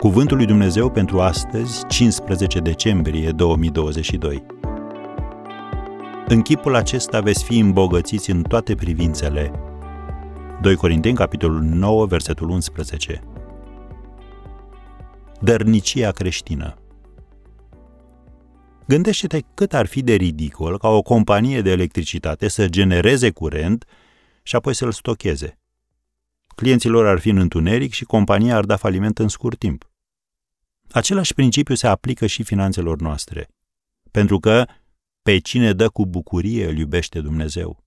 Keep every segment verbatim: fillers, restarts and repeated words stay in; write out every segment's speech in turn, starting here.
Cuvântul lui Dumnezeu pentru astăzi, cincisprezece decembrie două mii douăzeci și doi. În chipul acesta veți fi îmbogățiți în toate privințele. doi Corinteni, capitolul nouă, versetul unsprezece. Dărnicia creștină. Gândește-te cât ar fi de ridicol ca o companie de electricitate să genereze curent și apoi să-l stocheze. Clienții lor ar fi în întuneric și compania ar da faliment în scurt timp. Același principiu se aplică și finanțelor noastre, pentru că pe cine dă cu bucurie îl iubește Dumnezeu.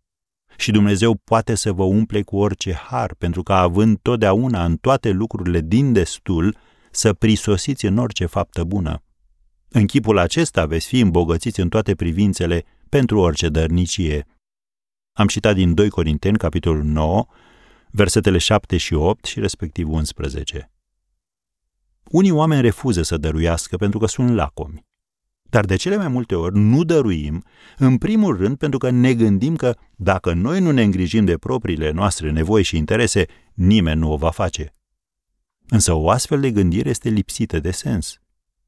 Și Dumnezeu poate să vă umple cu orice har, pentru că având totdeauna în toate lucrurile din destul, să prisosiți în orice faptă bună. În chipul acesta veți fi îmbogățiți în toate privințele pentru orice dărnicie. Am citat din doi Corinteni, capitolul nouă, versetele șapte și opt și respectiv unsprezece. Unii oameni refuză să dăruiască pentru că sunt lacomi. Dar de cele mai multe ori nu dăruim, în primul rând pentru că ne gândim că dacă noi nu ne îngrijim de propriile noastre nevoi și interese, nimeni nu o va face. Însă o astfel de gândire este lipsită de sens.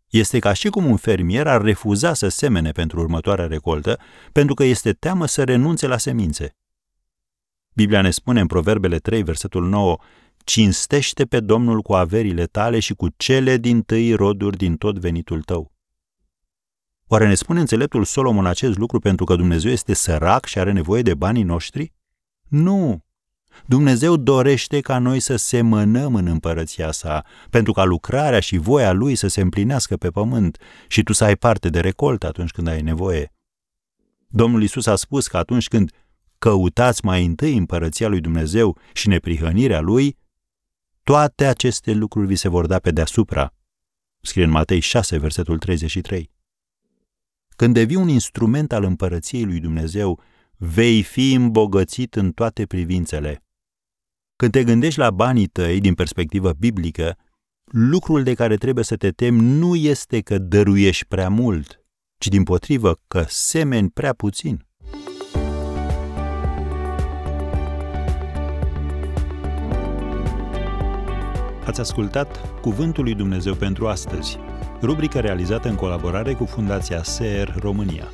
Este ca și cum un fermier ar refuza să semene pentru următoarea recoltă, pentru că este teamă să renunțe la semințe. Biblia ne spune în Proverbele trei, versetul nouă, cinstește pe Domnul cu averile tale și cu cele dintâi roduri din tot venitul tău. Oare ne spune înțeleptul Solomon acest lucru pentru că Dumnezeu este sărac și are nevoie de banii noștri? Nu! Dumnezeu dorește ca noi să semănăm în împărăția sa, pentru ca lucrarea și voia lui să se împlinească pe pământ și tu să ai parte de recoltă atunci când ai nevoie. Domnul Iisus a spus că atunci când căutați mai întâi împărăția lui Dumnezeu și neprihănirea lui, toate aceste lucruri vi se vor da pe deasupra. Scrie în Matei șase, versetul treizeci și trei. Când devii un instrument al împărăției lui Dumnezeu, vei fi îmbogățit în toate privințele. Când te gândești la banii tăi din perspectivă biblică, lucrul de care trebuie să te temi nu este că dăruiești prea mult, ci dimpotrivă că semeni prea puțin. Ați ascultat Cuvântul lui Dumnezeu pentru astăzi, rubrica realizată în colaborare cu Fundația S R România.